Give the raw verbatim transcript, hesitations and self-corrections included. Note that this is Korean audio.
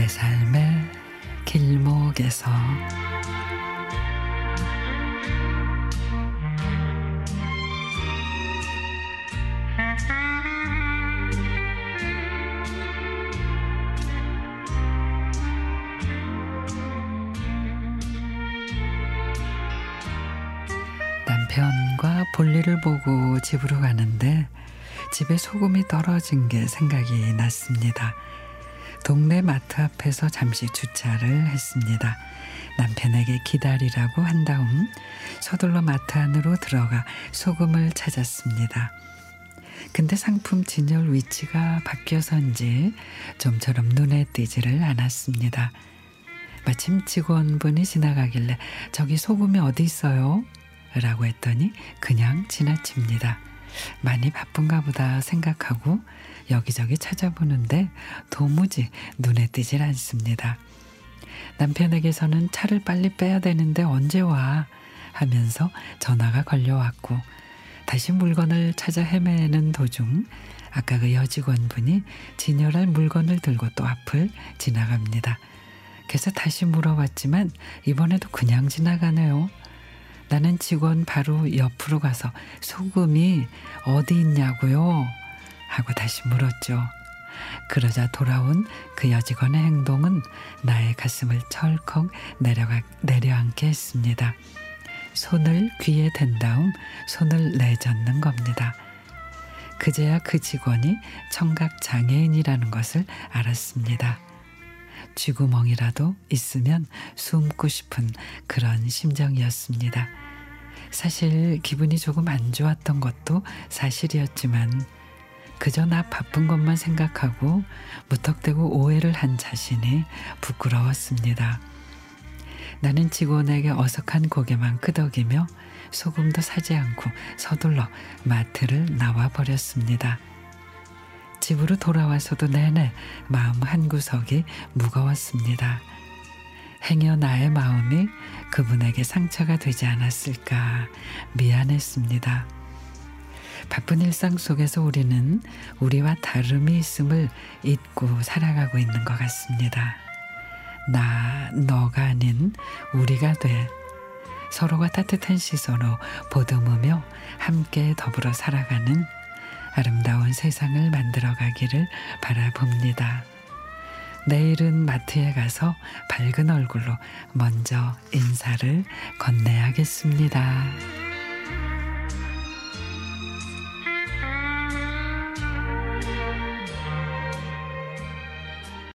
내 삶의 길목에서 남편과 볼일을 보고 집으로 가는데 집에 소금이 떨어진 게 생각이 났습니다. 동네 마트 앞에서 잠시 주차를 했습니다. 남편에게 기다리라고 한 다음 서둘러 마트 안으로 들어가 소금을 찾았습니다. 근데 상품 진열 위치가 바뀌어서인지 좀처럼 눈에 띄지를 않았습니다. 마침 직원분이 지나가길래 "저기 소금이 어디 있어요?" 라고 했더니 그냥 지나칩니다. 많이 바쁜가 보다 생각하고 여기저기 찾아보는데 도무지 눈에 띄질 않습니다. 남편에게서는 "차를 빨리 빼야 되는데 언제 와?" 하면서 전화가 걸려왔고, 다시 물건을 찾아 헤매는 도중 아까 그 여직원분이 진열할 물건을 들고 또 앞을 지나갑니다. 그래서 다시 물어봤지만 이번에도 그냥 지나가네요. 나는 직원 바로 옆으로 가서 "소금이 어디 있냐고요?" 하고 다시 물었죠. 그러자 돌아온 그 여직원의 행동은 나의 가슴을 철컥 내려가, 내려앉게 했습니다. 손을 귀에 댄 다음 손을 내젓는 겁니다. 그제야 그 직원이 청각장애인이라는 것을 알았습니다. 쥐구멍이라도 있으면 숨고 싶은 그런 심정이었습니다. 사실 기분이 조금 안 좋았던 것도 사실이었지만 그저 나 바쁜 것만 생각하고 무턱대고 오해를 한 자신이 부끄러웠습니다. 나는 직원에게 어색한 고개만 끄덕이며 소금도 사지 않고 서둘러 마트를 나와버렸습니다. 집으로 돌아와서도 내내 마음 한구석이 무거웠습니다. 행여 나의 마음이 그분에게 상처가 되지 않았을까 미안했습니다. 바쁜 일상 속에서 우리는 우리와 다름이 있음을 잊고 살아가고 있는 것 같습니다. 나, 너가 아닌 우리가 돼 서로가 따뜻한 시선으로 보듬으며 함께 더불어 살아가는 아름다운 세상을 만들어가기를 바라봅니다. 내일은 마트에 가서 밝은 얼굴로 먼저 인사를 건네야겠습니다.